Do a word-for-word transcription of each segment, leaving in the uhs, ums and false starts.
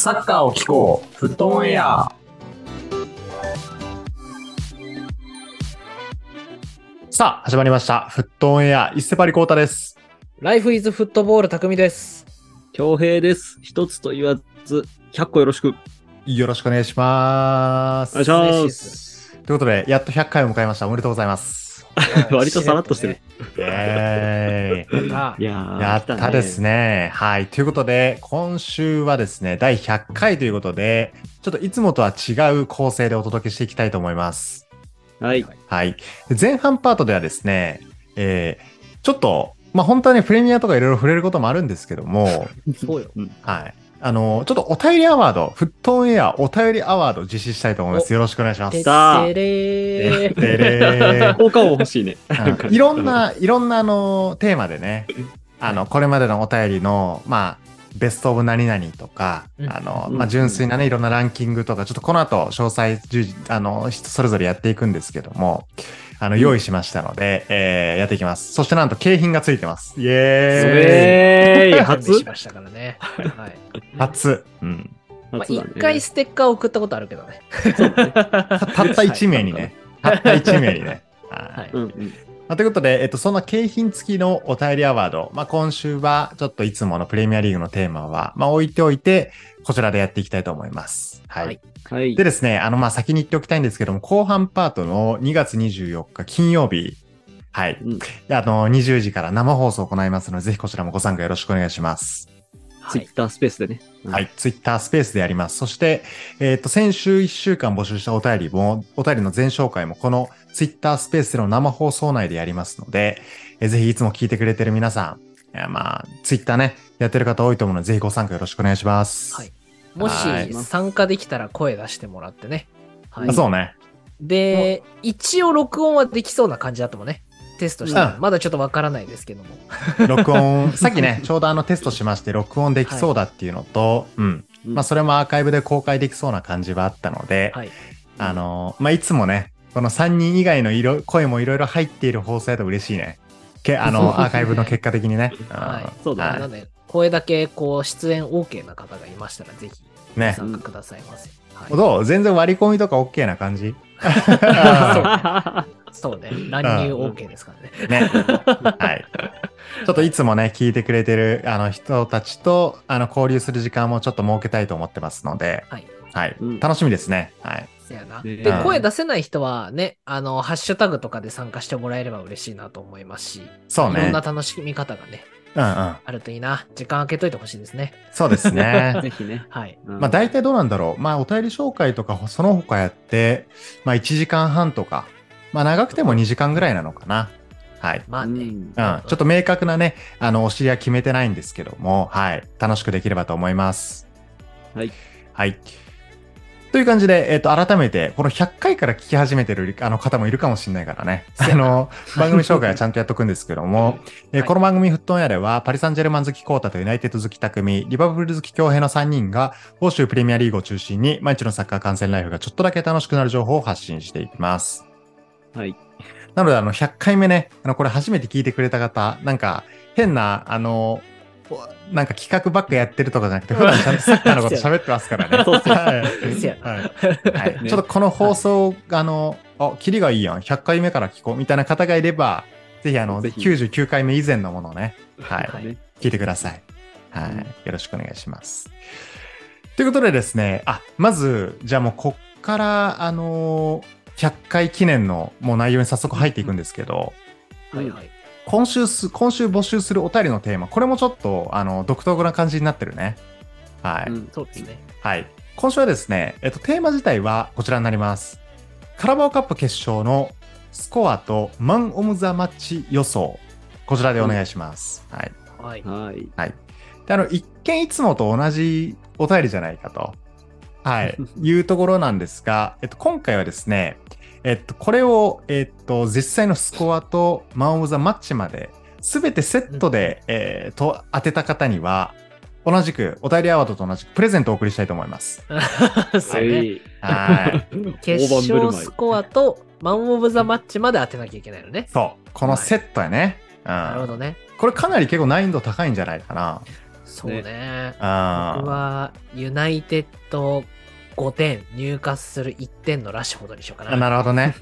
サッカーを聞こう、フットオンエア。さあ始まりましたフットオンエア、イッセパリコータです。ライフイズフットボールたくみです。恭平です。一つと言わずひゃっこよろしく。よろしくお願いします。お願いします。ということでやっとひゃっかいを迎えました。おめでとうございます。割とさらっとしてる。えー、やったですね。はい。ということで、今週はですね、だいひゃっかいということで、ちょっといつもとは違う構成でお届けしていきたいと思います。はい。はい。前半パートではですね、えー、ちょっと、まあ、本当はね、プレミアとかいろいろ触れることもあるんですけども、そうよ。はい。あの、ちょっとお便りアワード、フットオンエアお便りアワード実施したいと思います。よろしくお願いします。さあ。てれー。てれー。効果音欲しいね。いろんな、いろんなあの、テーマでね、あの、これまでのお便りの、まあ、ベストオブ何々とか、あの、まあ、純粋なね、いろんなランキングとか、ちょっとこの後、詳細、あの、それぞれやっていくんですけども、あの、用意しましたので、えー、やっていきます。そしてなんと景品がついてます。イエーイ。イエーイ。初しましたからね。はい。初。うん。まあ、一回ステッカーを送ったことあるけどね。そうね。たったいち名にね。たったいち名にね。はい。うんうん。まあ、ということで、えっと、そんな景品付きのお便りアワード。まあ、今週は、ちょっといつものプレミアリーグのテーマは、まあ、置いておいて、こちらでやっていきたいと思います。はい。はい。でですね、あの、まあ、先に言っておきたいんですけども、後半パートのにがつにじゅうよっか金曜日、はい。うん、あの、にじゅうじから生放送を行いますので、ぜひこちらもご参加よろしくお願いします。ツイッタースペースでね。うん、はい。ツイッタースペースでやります。そして、えっと、先週いっしゅうかん募集したお便りも、お便りの全紹介も、このツイッタースペースでの生放送内でやりますので、えー、ぜひいつも聞いてくれてる皆さん、えー、まあ、ツイッターね、やってる方多いと思うので、ぜひご参加よろしくお願いします。はい。もし、参加できたら声出してもらってね。はい。そうね。で、一応録音はできそうな感じだったもんね。テストした、うん、まだちょっとわからないですけども録音さっきねちょうどあのテストしまして録音できそうだっていうのと、はい、うんまあ、それもアーカイブで公開できそうな感じはあったので、はい、あのまあ、いつもねこのさんにん以外の色声もいろいろ入っている放送だと嬉しいねけあのアーカイブの結果的にねそうだね、はい、なので声だけこう出演 OK な方がいましたらぜひご参加くださいませ、ねはい、どう全然割り込みとか OK な感じそうね。乱入 OK ですからね。ね。はい。ちょっといつもね、聞いてくれてるあの人たちとあの交流する時間もちょっと設けたいと思ってますので、はい。はいうん、楽しみですね。はい。せやな。で、うん、声出せない人はね、あの、ハッシュタグとかで参加してもらえれば嬉しいなと思いますし、そうね。いろんな楽しみ方がね、うんうん、あるといいな。時間空けといてほしいですね。そうですね。ぜひね。はい。まあ、大体どうなんだろう。まあ、お便り紹介とか、その他やって、まあ、いちじかんはんとか、まあ長くてもにじかんぐらいなのかな。はい。まあね。うん。ちょっと明確なね、あの、お知り合い決めてないんですけども、はい。楽しくできればと思います。はい。はい。という感じで、えっと、改めて、このひゃっかいから聞き始めてるあの方もいるかもしれないからね。あの、番組紹介はちゃんとやっとくんですけども、えー、この番組フットオンエアでは、パリサンジェルマン好きコータとユナイテッド好きたくみ、リバプール好き恭平のさんにんが、欧州プレミアリーグを中心に、毎日のサッカー観戦ライフがちょっとだけ楽しくなる情報を発信していきます。はい。なので、あの、ひゃっかいめね、あの、これ初めて聞いてくれた方、なんか、変な、あの、なんか企画ばっかやってるとかじゃなくて、普段ちゃんとサッカーのこと喋ってますからね。そうそう。はい。ちょっとこの放送、はい、あの、あ、キリがいいやん、ひゃっかいめから聞こう、みたいな方がいれば、ぜひ、あの、きゅうじゅうきゅうかいめ以前のものをね、はい、はい、聞いてください。はい、うん。よろしくお願いします。ということでですね、あ、まず、じゃあもう、こっから、あのー、ひゃっかい記念のもう内容に早速入っていくんですけど、はいはい、今週す、今週募集するお便りのテーマ、これもちょっとあの独特な感じになってるね。はい。うん、そうですね。はい。今週はですね、えっと、テーマ自体はこちらになります。カラバオカップ決勝のスコアとマン・オブ・ザ・マッチ予想、こちらでお願いします。うん、はい。はい。はい。で、あの、一見いつもと同じお便りじゃないかと。はい、いうところなんですが、えっと、今回はですね、えっと、これを、えっと、実際のスコアとマン・オブ・ザ・マッチまで全てセットで、えー、と当てた方には同じくお便りアワードと同じくプレゼントをお送りしたいと思います。そうね、はい、決勝スコアとマン・オブ・ザ・マッチまで当てなきゃいけないのね。そう、このセットやね、はい、うん、なるほどね。これかなり結構難易度高いんじゃないかな。そうね。あ僕はユナイテッドごてん、入荷するいってんのラッシュフォードにしようかな。なるほどね。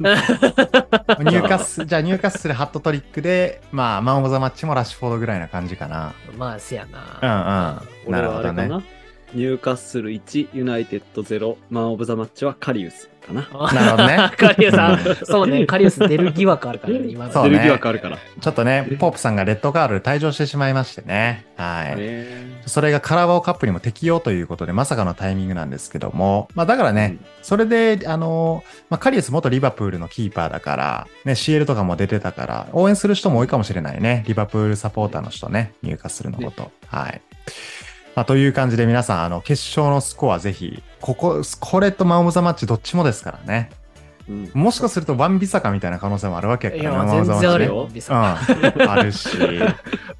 入荷すじゃあ入荷するハットトリックで、まあマン・オブ・ザ・マッチもラッシュフォードぐらいな感じかな。まあせやな。うんうん。なるほどね。入荷するいち、ユナイテッドゼロ、マン・オブ・ザ・マッチはカリウスかな。なるほどね。カリウスある。そうね、カリウス出る疑惑あるからね、今の。出る疑惑あるから。ちょっとね、ポープさんがレッドカードで退場してしまいましてね。はい。ね、それがカラバオカップにも適用ということで、まさかのタイミングなんですけども。まあだからね、うん、それで、あの、まあ、カリウス元リバプールのキーパーだから、ね、シーエル とかも出てたから、応援する人も多いかもしれないね。リバプールサポーターの人ね、入荷するのこと。ね、はい。まあ、という感じで皆さん、あの、決勝のスコアぜひ、ここ、これとマン・オブ・ザ・マッチどっちもですからね。うん、もしかするとワンビサカみたいな可能性もあるわけやからね。いや、全然あるよ。ビサカ。うん、あるし。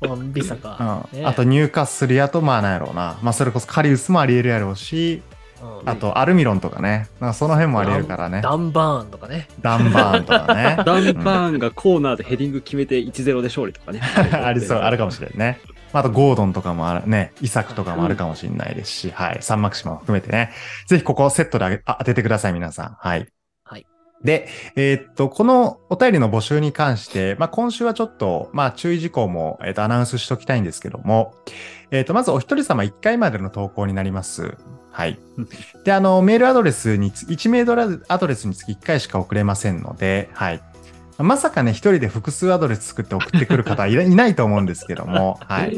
ワンビサカ。うん、ね、あと、ニューカッスルやと、まあ、なんやろうな。まあ、それこそカリウスもあり得るやろうし、うん、あと、アルミロンとかね。なんかその辺もあり得るからね。ダンバーンとかね。ダンバーンとかね。ダンバーンがコーナーでヘディング決めて いちたいゼロ で勝利とかね。ありそう、あるかもしれないね。あとゴードンとかもあるね、イサクとかもあるかもしれないですし、はい、サンマクシマも含めてね、ぜひここをセットで当ててください皆さん。はい。はい。で、えー、っとこのお便りの募集に関して、まあ今週はちょっとまあ注意事項もえー、っとアナウンスしときたいんですけども、えー、っとまずお一人様いっかいまでの投稿になります。はい。で、あのメールアドレスにいちメールアドレスにつきいっかいしか送れませんので、はい。まさかね、一人で複数アドレス作って送ってくる方はいないと思うんですけども、はい。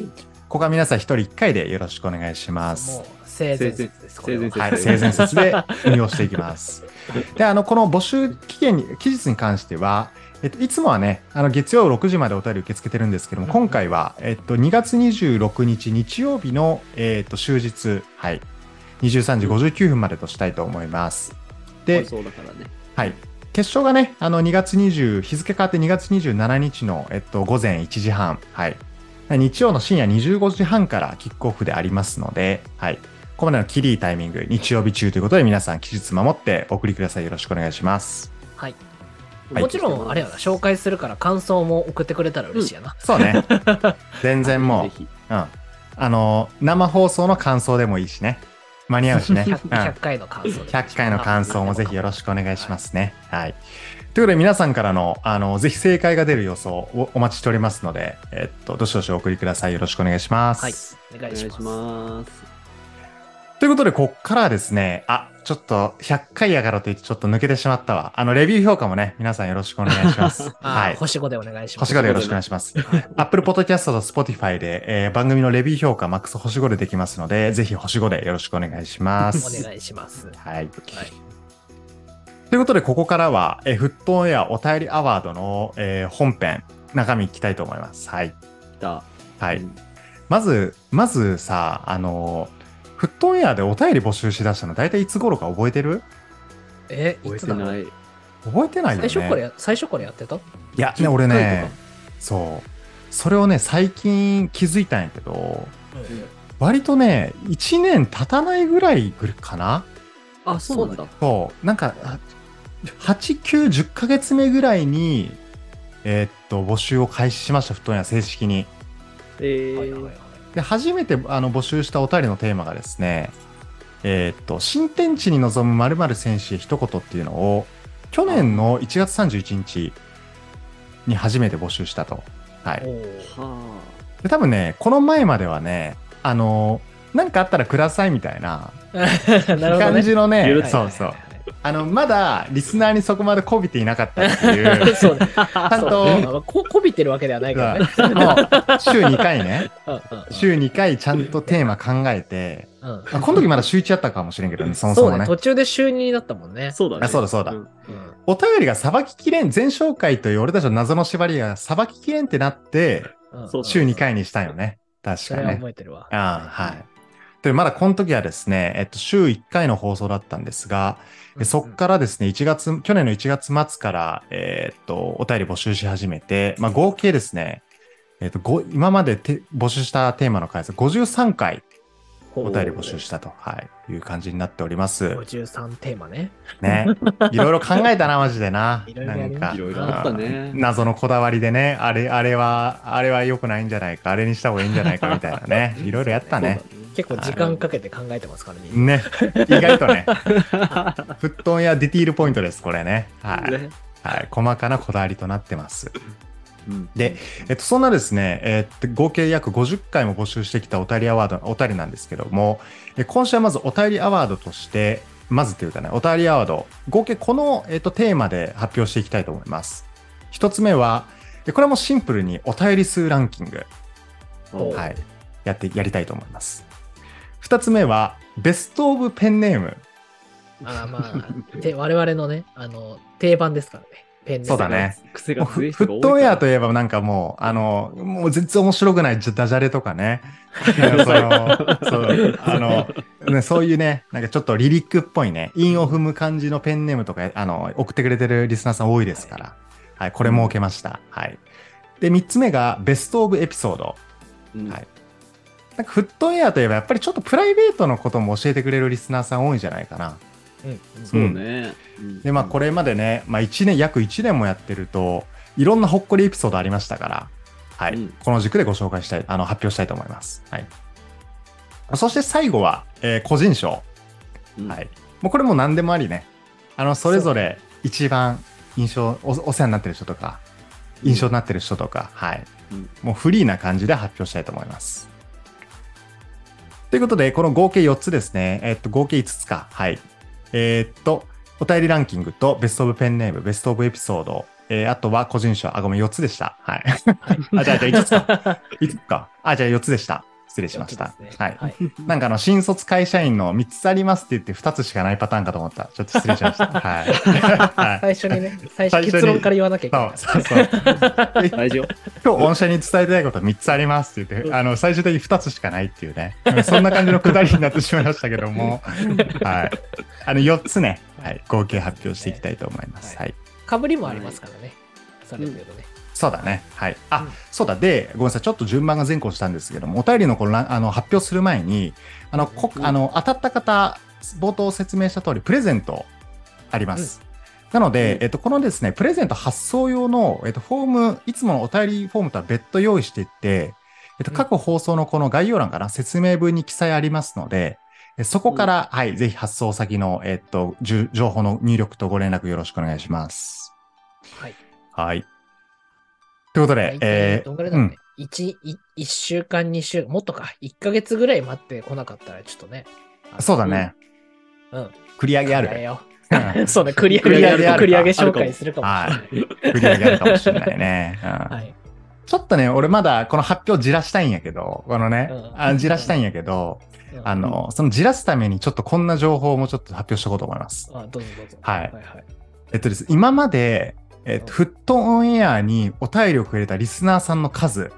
ここは皆さん一人一回でよろしくお願いします。もう性善説です。性善説。はい、性善説で運用していきます。で、あの、この募集期限に、期日に関しては、えっと、いつもはね、あの、月曜ろくじまでお便り受け付けてるんですけども、今回は、えっと、にがつにじゅうろくにち日曜日の、えっと、終日、はい。にじゅうさんじごじゅうきゅうふんまでとしたいと思います。で、そうだからね。はい。決勝がね、あのにがつにじゅう、日付変わってにがつにじゅうしちにちの、えっと、午前いちじはん、はい、日曜の深夜にじゅうごじはんからキックオフでありますので、はい、ここまでのキリいタイミング、日曜日中ということで皆さん期日守ってお送りください。よろしくお願いします。はい。はい、もちろんあれやな、紹介するから感想も送ってくれたら嬉しいやな。うん、そうね。全然もう、うん、あの生放送の感想でもいいしね。間に合うしね。ひゃっかいの感想、うん。ひゃっかいの感想もぜひよろしくお願いしますね。はい。ということで皆さんからの、あの、ぜひ正解が出る予想をお待ちしておりますので、えっと、どしどしお送りください。よろしくお願いします。はい。お願いします。ということで、こっからはですね、あ、ちょっとひゃっかいやからといってちょっと抜けてしまったわ。あの、レビュー評価もね、皆さんよろしくお願いします。はい。星ごでお願いします。星ごでよろしくお願いします。Apple Podcast と Spotify で、えー、番組のレビュー評価、マックス星ごでできますので、ぜひ星ごでよろしくお願いします。お願いします。はい。はい、ということで、ここからは、えー、フットオンエアお便りアワードの、えー、本編、中身いきたいと思います。はい。だ。はい。うん、まず、まずさ、あのー、フットオンエアでお便り募集しだしたのだいたいいつ頃か覚えてる？え、いつだろう？覚えてない。覚えてないよね。最初から最初からやってた？いやね、俺ね、そうそれをね最近気づいたんやけど、うん、割とねいちねん経たないぐらいかな。あ、そうなんだ。そうなんかはち、きゅう、じゅっかげつめぐらいにえー、っと募集を開始しました、フットオンエア正式に。えー。はいはいはい。で初めてあの募集したお便りのテーマがですね、えー、っと新天地に臨む○○選手へ一言っていうのを去年のいちがつさんじゅういちにちに初めて募集したと。はい。で多分ねこの前まではね、あのなんかあったらくださいみたいな感じのね、なるほどね、そうそう。あのまだリスナーにそこまでこびていなかったっていう。そうね。ちゃんとこびてるわけではないからね。もう週にかいね。週にかいちゃんとテーマ考えて。うん、あこの時まだ週いちやったかもしれんけどね、そもそもね。そうね、途中で週にになったもんね。そうだね。あ、そうだそうだ。うんうん、お便りがさばききれん、全紹介という俺たちの謎の縛りがさばききれんってなって、うん、週にかいにしたんよね。確かに、ね。それは覚えてるわ。あはい。でまだこの時はですね、えっと、週いっかいの放送だったんですが、うんうん、そこからですね、いちがつ、去年のいちがつまつから、えー、っと、お便り募集し始めて、まあ、合計ですね、えっと、今までて募集したテーマの回数、ごじゅうさんかいお便り募集したと、はい、いう感じになっております。ごじゅうさんテーマね。ね。いろいろ考えたな、マジでな。いろいろなんか、いろいろあったね。謎のこだわりでね、あれ、あれは、あれは良くないんじゃないか、あれにした方がいいんじゃないかみたいなね。いろいろやったね。結構時間かけて考えてますからね。ね。意外とね。フットンやディティールポイントです、これね。はい。ね、はい、細かなこだわりとなってます。で、えっと、そんなですね、えっと、合計約ごじゅっかいも募集してきたお便りアワード、お便りなんですけども、今週はまずお便りアワードとして、まずというかね、お便りアワード、合計この、えっと、テーマで発表していきたいと思います。一つ目は、これもシンプルにお便り数ランキング、はい、やって、やりたいと思います。二つ目は、ベストオブペンネーム。ああ、まあ、で我々のね、あの、定番ですからね。そうだね。フットウェアといえばなんかもう、あの、もう全然面白くないダジャレとかね。そういうね、なんかちょっとリリックっぽいね、韻を踏む感じのペンネームとか、あの、送ってくれてるリスナーさん多いですから。はい、はい、これも受けました。はい。で、みっつめがベストオブエピソード。うん、はい。なんかフットウェアといえばやっぱりちょっとプライベートのことも教えてくれるリスナーさん多いんじゃないかな。うん、そうね。で、まあこれまでね、まあ、いちねん約いちねんもやってるといろんなほっこりエピソードありましたから、はい、うん、この軸でご紹介したい、あの発表したいと思います、はい、そして最後は、えー、個人賞、うん、はい、もうこれも何でもありね、あのそれぞれ一番印象 お, お世話になってる人とか印象になってる人とか、うん、はい、うん、もうフリーな感じで発表したいと思います。ということでこの合計よっつですね、えー、っと合計いつつか、はい。えー、っと、お便りランキングとベストオブペンネーム、ベストオブエピソード、えー、あとは個人賞、あ、ごめん、よっつでした。はい。あ、じゃあ、じゃあいつつか。いつつか。あ、じゃあよっつでした。失礼しました。ね、はい。はい、なんかあの、新卒会社員のみっつありますって言ってふたつしかないパターンかと思った。ちょっと失礼しました。はい。はい、最初にね、最初結論から言わなきゃいけない。そうそうそう。大丈夫。今日、御社に伝えたいことみっつありますって言って、あの、最終的にふたつしかないっていうね。そんな感じのくだりになってしまいましたけども、はい。あの、よっつね、はい、合計発表していきたいと思います。はい。かぶりもありますからね。それ程度ね。そうだね。はい。あ、うん、そうだ。で、ごめんなさい。ちょっと順番が前後したんですけども、お便りのこの、あの発表する前に、あの、こ、あの、当たった方、冒頭説明した通り、プレゼントあります。うん、なので、うん、えっと、このですね、プレゼント発送用の、えっと、フォーム、いつものお便りフォームとは別途用意していって、えっと、各放送のこの概要欄から説明文に記載ありますので、そこから、うん、はい、ぜひ発送先の、えっと、情報の入力とご連絡よろしくお願いします。はい。はい。ということで、えー、どんぐらいだろうね。いち、いっしゅうかん、にしゅう、もっとか、いっかげつぐらい待ってこなかったら、ちょっとね。そうだね。うん。繰り上げある。そうね、繰り上げある。繰り上げ紹介するかもしれない。繰り上げあるかもしれないね。ちょっとね、俺まだこの発表じらしたいんやけど、このね、じらしたいんやけど、あの、そのじらすためにちょっとこんな情報もちょっと発表していこうと思います。あ、どうぞどうぞ。はい。えっとです、今まで、えっと、フットオンエアにお便りをくれたリスナーさんの数、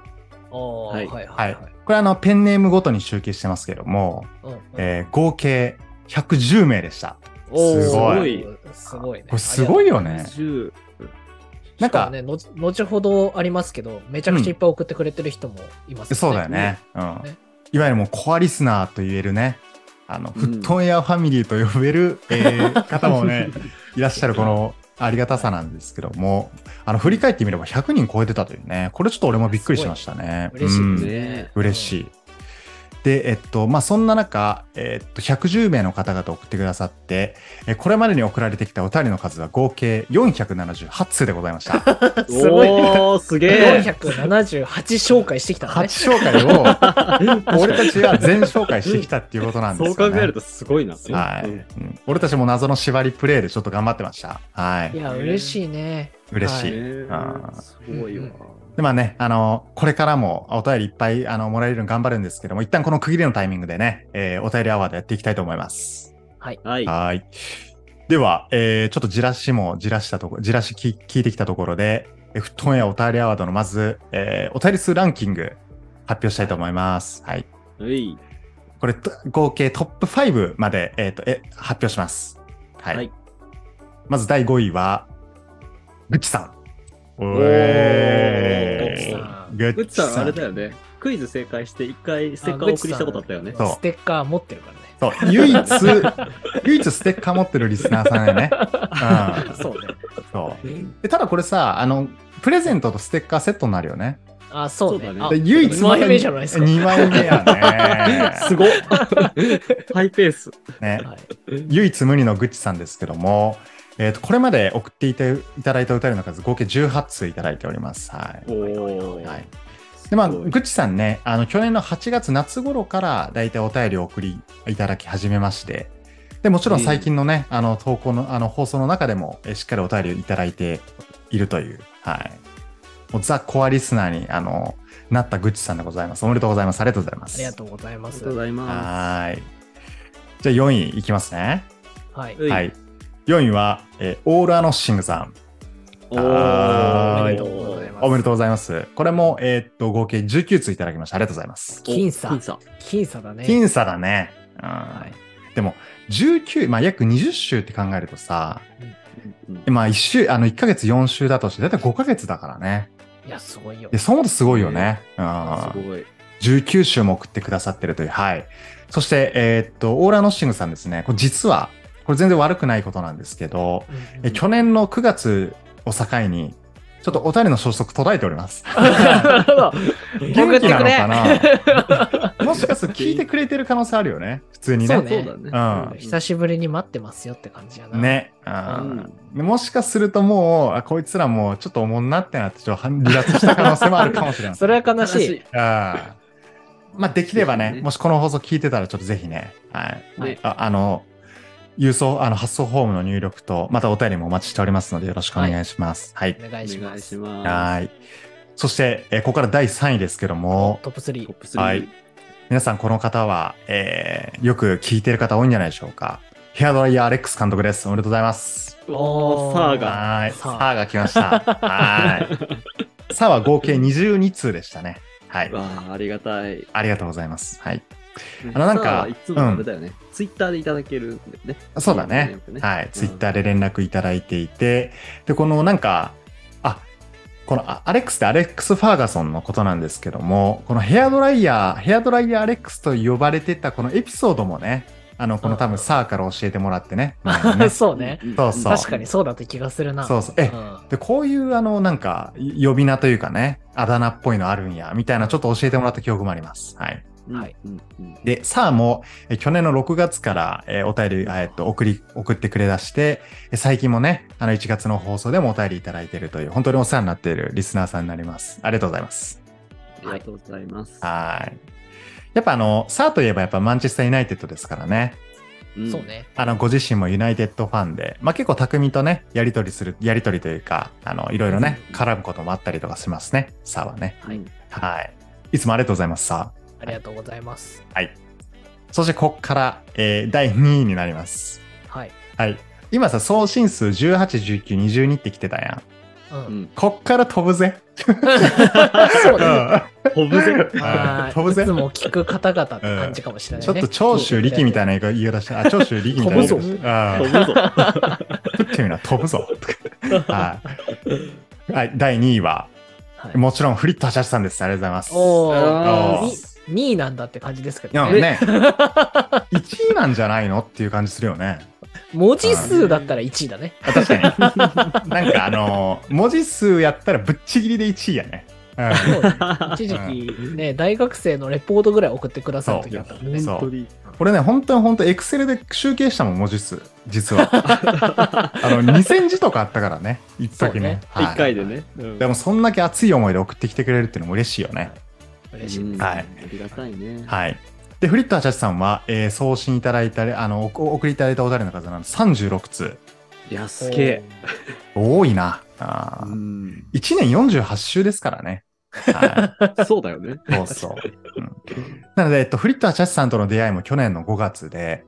はいはいはい、これあのペンネームごとに集計してますけども、うんうん、えー、合計ひゃくじゅうめいでした。すごい。すごいね。これすごいよね。なんかね、後ほどありますけど、めちゃくちゃいっぱい送ってくれてる人もいますね。うん、そうだよね。うん、ね、いわゆるもうコアリスナーと言えるね。あの、うん、フットオンエアファミリーと呼べる、えー、方もねいらっしゃるこの。ありがたさなんですけども、あの振り返ってみればひゃくにん超えてたというね、これちょっと俺もびっくりしましたね。嬉しいね。うん、嬉しい。で、えっと、まあ、そんな中、えっと、ひゃくじゅうめいの方々送ってくださって、これまでに送られてきたお便りの数は合計よんひゃくななじゅうはちつうでございました。すごい、ね。おー、すげえ。よんひゃくななじゅうはち紹介してきたね。はち紹介を、俺たちが全紹介してきたっていうことなんですよね。そう考えるとすごいな。はい、うんうん。俺たちも謎の縛りプレイでちょっと頑張ってました。はい。いや、嬉しいね。嬉しい。はい、すごいよな。うん、でまあね、あのこれからもお便りいっぱいあのもらえるように頑張るんですけども、一旦この区切りのタイミングでね、えー、お便りアワードやっていきたいと思います。はい。はい。では、えー、ちょっとじらしもじらしたところ、じらしき聞いてきたところで、フットンエアお便りアワードのまず、えー、お便り数ランキング発表したいと思います。はい。はい、これ合計トップごまで、えーと、え、発表します。はい。はい、まずだいごいは、ぐっちさん。ぐっちさん、ぐっちさんあれだよね。クイズ正解していっかいステッカーを送りしたことあったよね。ステッカー持ってるからね。そう唯一唯一ステッカー持ってるリスナーさんやね。うん、そうね。そうでただこれさあのプレゼントとステッカーセットになるよね。あそうね。唯一にまいめじゃないですか。にまいめやね。すごっ。ハイペース。ね、はい。唯一無二のぐっちさんですけども、えーと、これまで送っていていただいた歌よりの数合計じゅうはちつういただいております。はい。おはい、でまあぐっちさんね、あの去年のはちがつ夏頃からだいたいお便りを送りいただき始めまして、でもちろん最近のね、えー、あの投稿のあの放送の中でもしっかりお便りをいただいているという。はい。ザ・コアリスナーにあのなったぐっちさんでございます。おめでとうございます。ありがとうございます。ありがとうございます。ありがとうございます。はい。じゃあよんいいきますね。はい。はい、よんいは、えー、オール・アノッシングさん。おー。おめでとうございます。おめでとうございます。これも、えー、っと合計じゅうきゅうつういただきました。ありがとうございます。僅差。僅差だね。僅差だね。うん、はい。でもじゅうきゅう、まあ約にじゅっしゅうって考えるとさ、うん、まあ1週、あのいっかげつよんしゅうだとして、だいたいごかげつだからね。いやすごいよ。いやそもそもすごいよね。うん、すごい。じゅうきゅうしゅうも送ってくださってるという。はい。そしてえー、っとオーラノッシングさんですね。これ実はこれ全然悪くないことなんですけど、うん、え去年のくがつを境にちょっとお便りの消息途絶えております。元気なのかな。もしかすると聞いてくれてる可能性あるよね。普通にね。そうね。そうだね。うん。久しぶりに待ってますよって感じやな。ね。うんうん、もしかするともうあこいつらもうちょっとおもんなってなってちょっと離脱した可能性もあるかもしれない。それは悲しい。あまあできれば ね, ね。もしこの放送聞いてたらちょっとぜひね。はい。はい、あ, あの郵送あの発送フォームの入力とまたお便りもお待ちしておりますのでよろしくお願いします。はい。はい、お願いします。はい。そして、えー、ここからだいさんいですけどもトップスリー。トップスリー。はい。皆さんこの方は、えー、よく聞いてる方多いんじゃないでしょうか。ヘアドライヤーアレックス監督です。おめでとうございます。おー、サーが。はい。サーが来ました。はい。サーは合計にじゅうにつうでしたね。はい。わあ、ありがたい。ありがとうございます。はい。あのなんかいつもあれだよね、うん、ツイッターでいただけるんだよね。そうだね、はい、ツイッターで連絡いただいていて、でこのなんかあこのアレックスってアレックス・ファーガソンのことなんですけども、このヘアドライヤーヘアドライヤーアレックスと呼ばれてたこのエピソードもね、あのこの多分サーから教えてもらってね。ねそうね。そうそう。確かにそうだって気がするな。そうそう。え、うん、でこういうあのなんか呼び名というかね、あだ名っぽいのあるんやみたいなちょっと教えてもらった記憶もあります。はい。はい、でサーもえ去年のろくがつから、えー、お便り、えー、っと送り送ってくれだして最近もねあのいちがつの放送でもお便りいただいているという本当にお世話になっているリスナーさんになります。ありがとうございます。ありがとうございます。はい。やっぱあのサーといえばやっぱマンチェスターユナイテッドですからね。そうね、ん、あのご自身もユナイテッドファンで、まあ、結構匠とねやり取りするやり取りというかあのいろいろね絡むこともあったりとかしますねサーはね。はい、はい、いつもありがとうございますサー。ありがとうございます。はい。そしてこっから、えー、だいにいになります。はい。はい。今さ送信数じゅうはち、じゅうきゅう、にじゅうにって来てたやん。うん。こっから飛ぶぜ。そうね。飛ぶぜ。飛ぶぜ。いつも聞く方々って感じかもしれないね。うん、ちょっと長州力みたいな言い方して、あ長州力みたいな。飛ぶぞ。あ飛ぶぞ。ってみな飛ぶぞ。はい。はいだいにいは、はい、もちろんフリット橋橋さんです。ありがとうございます。おー。おーにいなんだって感じですけどね。ねいちいなんじゃないのっていう感じするよね。文字数だったらいちいだね。確かに。なんかあの文字数やったらぶっちぎりでいちいやね。うん、そうね一時期ね、うん、大学生のレポートぐらい送ってくださる時だったんでね。そうそうこれね本当に本当エクセルで集計したもん文字数実はあのにせんじとかあったからね一時ね。はい、いっかいでね、うん。でもそんだけ熱い思いで送ってきてくれるっていうのも嬉しいよね。嬉しいです、はい、ありがたいね。はい。でフリット・アシャシさんは、えー、送信いただいたりあのお送りいただいたお便りの数なんでさんじゅうろくつう。いやすげえ多いな。あうんいちねんよんじゅうはっしゅうですからね。はい、そうだよね。そうそう。うん、なので、えっと、フリット・アシャシさんとの出会いも去年のごがつで、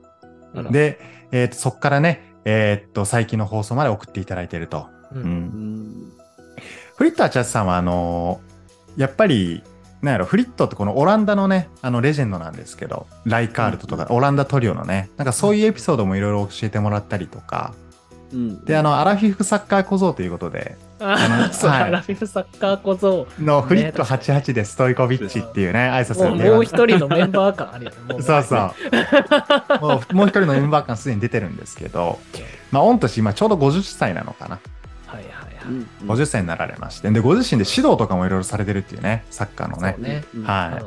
で、えー、っとそこからね、えー、っと最近の放送まで送っていただいていると。うんうん、フリット・アシャシさんはあのー、やっぱりなんやろフリットってこのオランダのねあのレジェンドなんですけどライカールトとかオランダトリオのねなんかそういうエピソードもいろいろ教えてもらったりとか、うん、であのアラフィフサッカー小僧ということであのそう、はい、アラフィフサッカー小僧のフリットはちじゅうはちでストイコビッチっていうね挨拶を、ね、もう一人のメンバー感あるよねもうそうそうもう、もう一人のメンバー感すでに出てるんですけど、まあ、御年今ちょうどごじゅっさいなのかな、はいはいはい、ごじゅっさいになられまして、でご自身で指導とかもいろいろされてるっていうね、サッカーの ね, ね、うん、はい、うん、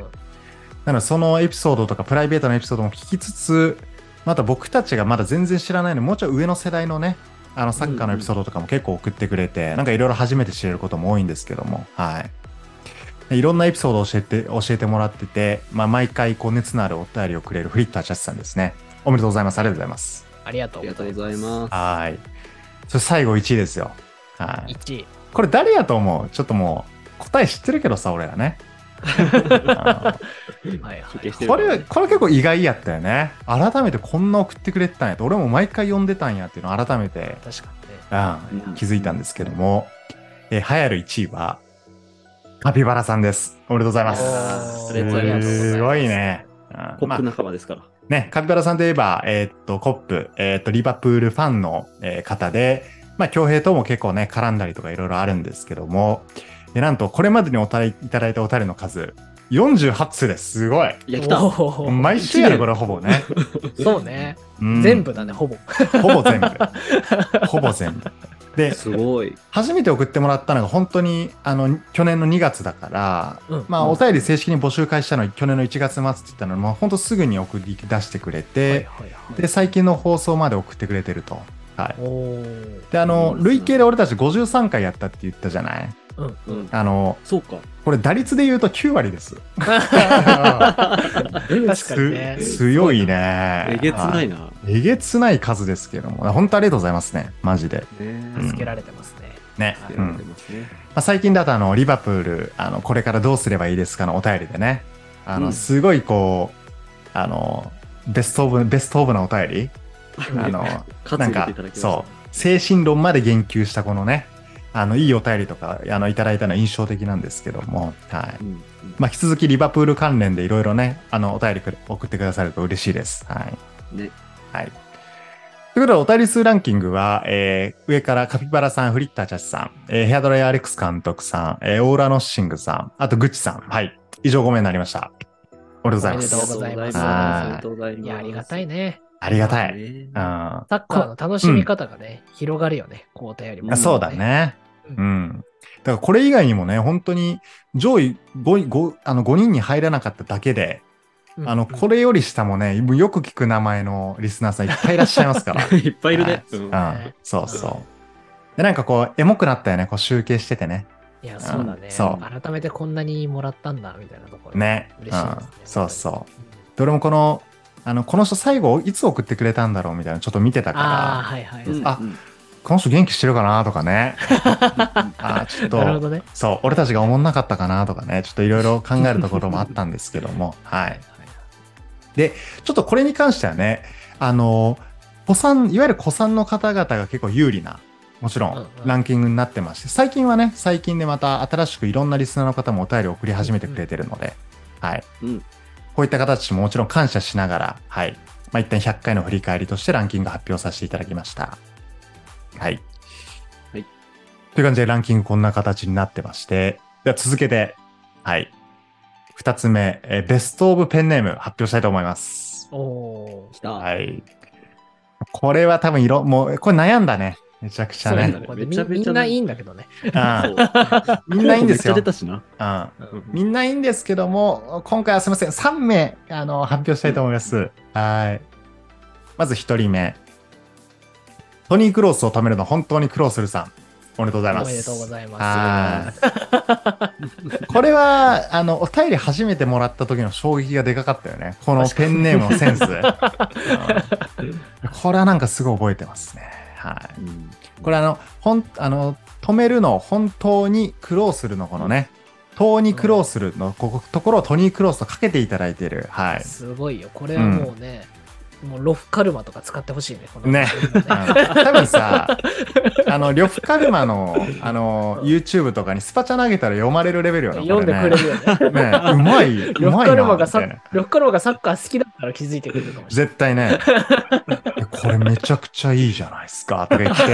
なのでそのエピソードとかプライベートのエピソードも聞きつつ、また僕たちがまだ全然知らないのもうちょい上の世代のねあのサッカーのエピソードとかも結構送ってくれて、うんうん、なんかいろいろ初めて知れることも多いんですけども、はい、いろんなエピソードを教えて教えてもらってて、まあ、毎回こう熱のあるお便りをくれるフリットはちはちさんですね、おめでとうございます。ありがとうございます。ありがとうございます。はい、それ最後いちいですよ、はい、いちいこれ誰やと思う？ちょっともう答え知ってるけどさ俺らねはいはいはい、これこれ結構意外やったよね。改めてこんな送ってくれてたんやと、俺も毎回読んでたんやっていうのを改めて確かに、ね、うん、気づいたんですけども、えー、流行るいちいはカピバラさんです。おめでとうございます。ありがとうございます。すごいね、うん、コップ仲間ですから、まあ、ね、カピバラさんといえば、えー、っとコップ、えー、っとリバプールファンの、えー、方で、まあ、強兵とも結構ね絡んだりとかいろいろあるんですけども、でなんとこれまでにおたいただいたおたりの数よんじゅうはちつうです。すごい。いや、来た。毎週やるこれほぼねそうね、うん、全部だね、ほぼほぼ全部ほぼ全部ですごい。初めて送ってもらったのが本当にあの去年のにがつだから、うん、まあ、お便り正式に募集開始したのは去年のいちがつまつって言ったのに、まあ、本当すぐに送り出してくれて、はいはいはい、で最近の放送まで送ってくれてると、はい、おであの累計で俺たちごじゅうさんかいやったって言ったじゃない。うんうん、あのそうか、これ打率で言うときゅうわりです確かに、ね、強いね。えげつないな。えげつない数ですけども、本当ありがとうございますね、マジで、ね、うん、助けられてますね。ね、うん、まあ、最近だとあのリバプールあのこれからどうすればいいですかのお便りでね、あの、うん、すごいこうあのベストオブベストオブなお便りあのなんかそう精神論まで言及したこのねあのいいお便りとかあのいただいたのは印象的なんですけども、はい、うんうん、まあ、引き続きリバプール関連でいろいろねあのお便り送ってくださると嬉しいです、はい、ね、はい、ということでお便り数ランキングは、えー、上からカピバラさん、フリッターチャチさん、えー、ヘアドライアレックス監督さん、えー、オーラノッシングさん、あとグッチさん、はい、以上ごめいになりました。おめでとうございます。おめでとうございます。いや、ありがたいね、ありがたい、ね、うん、サッカーの楽しみ方がね、うん、広がるよね、こうお便りも、ね、そうだね、うんうん、だからこれ以外にもね本当に上位 5, 5, あのごにんに入らなかっただけで、うん、あのこれより下もねよく聞く名前のリスナーさんいっぱいいらっしゃいますからいっぱいいるね、はい、うん、そうそうでなんかこうエモくなったよね、こう集計しててね。いや、そうだね、うん、そう改めてこんなにもらったんだみたいなところね、嬉しいですね、うん、そうそうどれもこのあのこの人最後いつ送ってくれたんだろうみたいなちょっと見てたから、あ、はいはい、あ、うん、この人元気してるかなとかねあ、ちょっとなるほど、ね、そう俺たちが思んなかったかなとかね、ちょっといろいろ考えるところもあったんですけどもはいでちょっとこれに関してはねあの子さんいわゆる子さんの方々が結構有利なもちろんランキングになってまして、最近はね最近でまた新しくいろんなリスナーの方もお便りを送り始めてくれてるので、うん、はい、うん、こういった形ももちろん感謝しながら、はい、まあ、一旦ひゃっかいの振り返りとしてランキング発表させていただきました。はい。はい、という感じでランキングこんな形になってまして、では続けて、はい、ふたつめ、えベストオブペンネーム発表したいと思います。おー、来た。はい。これは多分色、もうこれ悩んだね。めちゃくちゃね。ね、めちゃめちゃみんないいんだけどね。あみんないいんですよ。あうん、みんないいんですけども、今回はすみません、さんめいあの発表したいと思います。うん、はい。まずひとりめ。トニー・クロースを止めるの本当に苦労するさん。おめでとうございます。おめでとうございます。これはあのお便り初めてもらった時の衝撃がでかかったよね。このペンネームのセンス。うん、これはなんかすごい覚えてますね。はい、うん、これあのほんあの止めるの本当に苦労するのこのね当に苦労するの、うん、ここところをトニー・クロースとかけていただいている、はい、すごいよこれはもうね、もう呂布カルマとか使ってほしいね。このね多分さあの呂布カルマのあの YouTube とかにスパチャ投げたら読まれるレベルよね。読んでくれるよね。ねうまい呂布カルマがサッカー好きだったら気づいてくれるかもしれない。絶対ね。これめちゃくちゃいいじゃないですかとか言って。は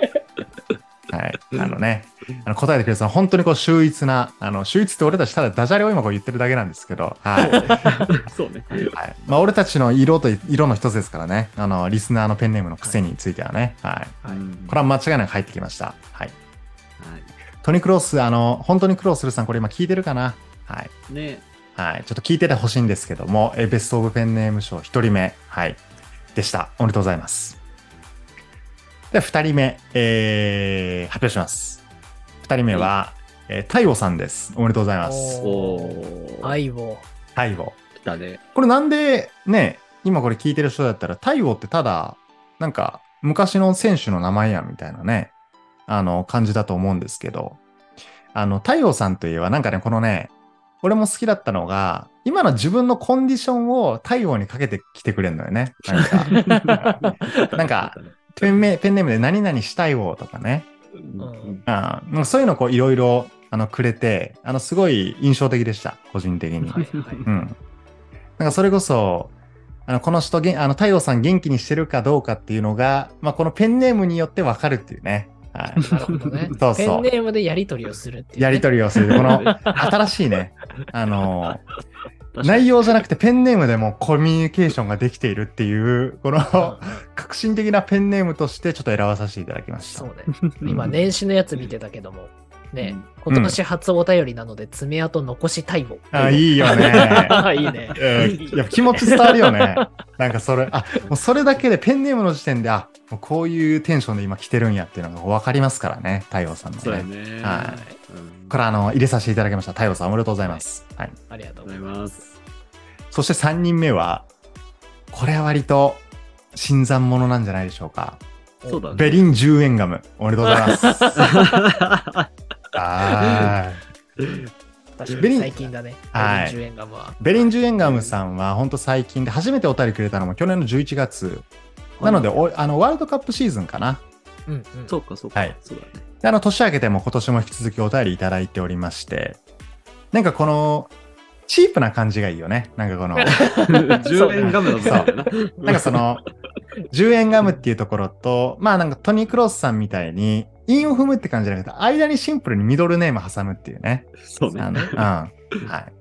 いはい、あのね、あの答えてくれたの本当にこう秀逸な、あの秀逸って俺たちただダジャレを今こう言ってるだけなんですけど、はい、そうね、はい、まあ俺たちの色と色の一つですからね、あのリスナーのペンネームの癖についてはね、はい、はい、これは間違いなく入ってきました。はい、はい、トニークロース、あの本当に苦労するさんこれ今聞いてるかな、はい、ね、はい、ちょっと聞いててほしいんですけども、えベストオブペンネーム賞ひとりめ、はい、でした。おめでとうございます。でふたりめ、えー、発表します。ふたりめは、えー、太陽さんです。おめでとうございます。太陽太陽来たね。これなんでね、今これ聞いてる人だったら太陽ってただなんか昔の選手の名前やみたいなね、あの感じだと思うんですけど、あの太陽さんといえばなんかね、このね俺も好きだったのが、今の自分のコンディションを太陽にかけてきてくれるのよね。なんかなんかペンネームで何々したいをとかね、うん、あそういうのこういろいろくれて、あのすごい印象的でした個人的に、はいはい、うん、なんかそれこそあのこの人あの太陽さん元気にしてるかどうかっていうのが、まあ、このペンネームによって分かるっていうね、はい、なるほどね。そうそう、ペンネームでやり取りをするっていう、ね、やり取りをするこの新しいね、あの内容じゃなくてペンネームでもコミュニケーションができているっていうこの革新的なペンネームとしてちょっと選ばさせていただきました。そうね、今年始のやつ見てたけどもね、今年初お便りなので爪痕残したいも、うん、あいいよねいいね、うん、やっぱ気持ち伝わるよねなんかそれ、あもうそれだけでペンネームの時点で、あもうこういうテンションで今来てるんやっていうのが分かりますからね、太陽さんのね。そうね、はい、これあの入れさせていただきました。太陽さんおめでとうございます、はいはい、ありがとうございます。そしてさんにんめはこれは割と新参者なんじゃないでしょうか。そうだ、ね、ベリンじゅうえんガムおめでとうございますあ確かに最近だね、ベリンじゅうえんガムは。ベリンじゅうえんガムさんは本当最近で、初めてお便りくれたのも去年のじゅういちがつなので、おあのワールドカップシーズンかな、うんうん、そうかそうか、はい、そうだね。あの年明けても今年も引き続きお便りいただいておりまして、なんかこのチープな感じがいいよね。なんかこのじゅうえんガムのそうなんかそのじゅうえんガムっていうところと、まあなんかトニー・クロースさんみたいに韻を踏むって感じじゃなくて、間にシンプルにミドルネーム挟むっていうね。そうね、あの、うん、はい、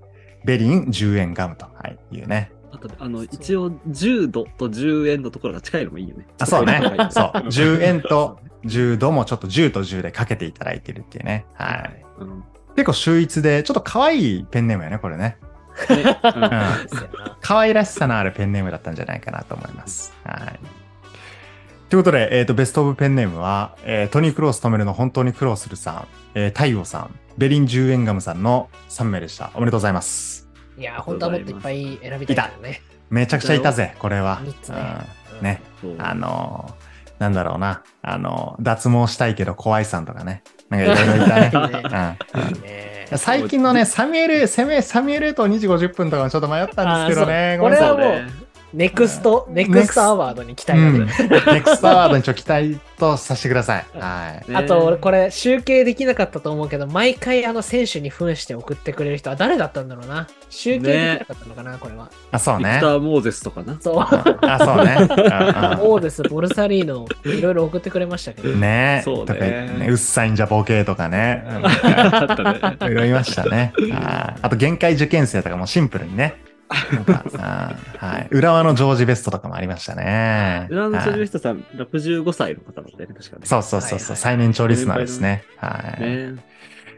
ベリンじゅうえんガムと、はい、いうね。あとあの一応じゅうどとじゅうえんのところが近いのもいいよね。あ、そうねそうじゅうえんとじゅうどもちょっとじゅうとじゅうでかけていただいてるっていうね、はい、うん、結構秀逸でちょっと可愛いペンネームやねこれね、ね、うん、可愛らしさのあるペンネームだったんじゃないかなと思います、はい、ということで、えーと、ベストオブペンネームは、えー、トニー・クロース止めるの本当に苦労するさん、えー、太陽さん、ベリンじゅうえんガムさんのさんめいでした。おめでとうございます。いや本当はもっといっぱい選びたいからね。めちゃくちゃいたぜこれは。みっつね、うん、ね、あのー、なんだろうな、あのー、脱毛したいけど怖いさんとかね、なんかいろいろいたね最近のね、サミュエル攻めサミュエルエトにじごじゅっぷんとかもちょっと迷ったんですけどね。これはもうネクストネクストアワードに期待、うん、ネクストアワードにちょっと期待とさせてください、はい、ね、あと俺これ集計できなかったと思うけど、毎回あの選手に扮して送ってくれる人は誰だったんだろうな。集計できなかったのかな、ね、これは。あ、そうね、ビクター・モーゼスとかな。そう、あ、そうねモーゼス、ボルサリーノ、いろいろ送ってくれましたけどね。そうね、うっさいんじゃボケとかねいろいろいましたね。 あ, あと限界受験生とかもシンプルにねなんかさ、はい、浦和のジョージベストとかもありましたね。浦和のジョージベストさん、はい、ろくじゅうごさいの方だったね、確かね。そうそうそう、はいはい、最年長リスナーですね。はい、ね、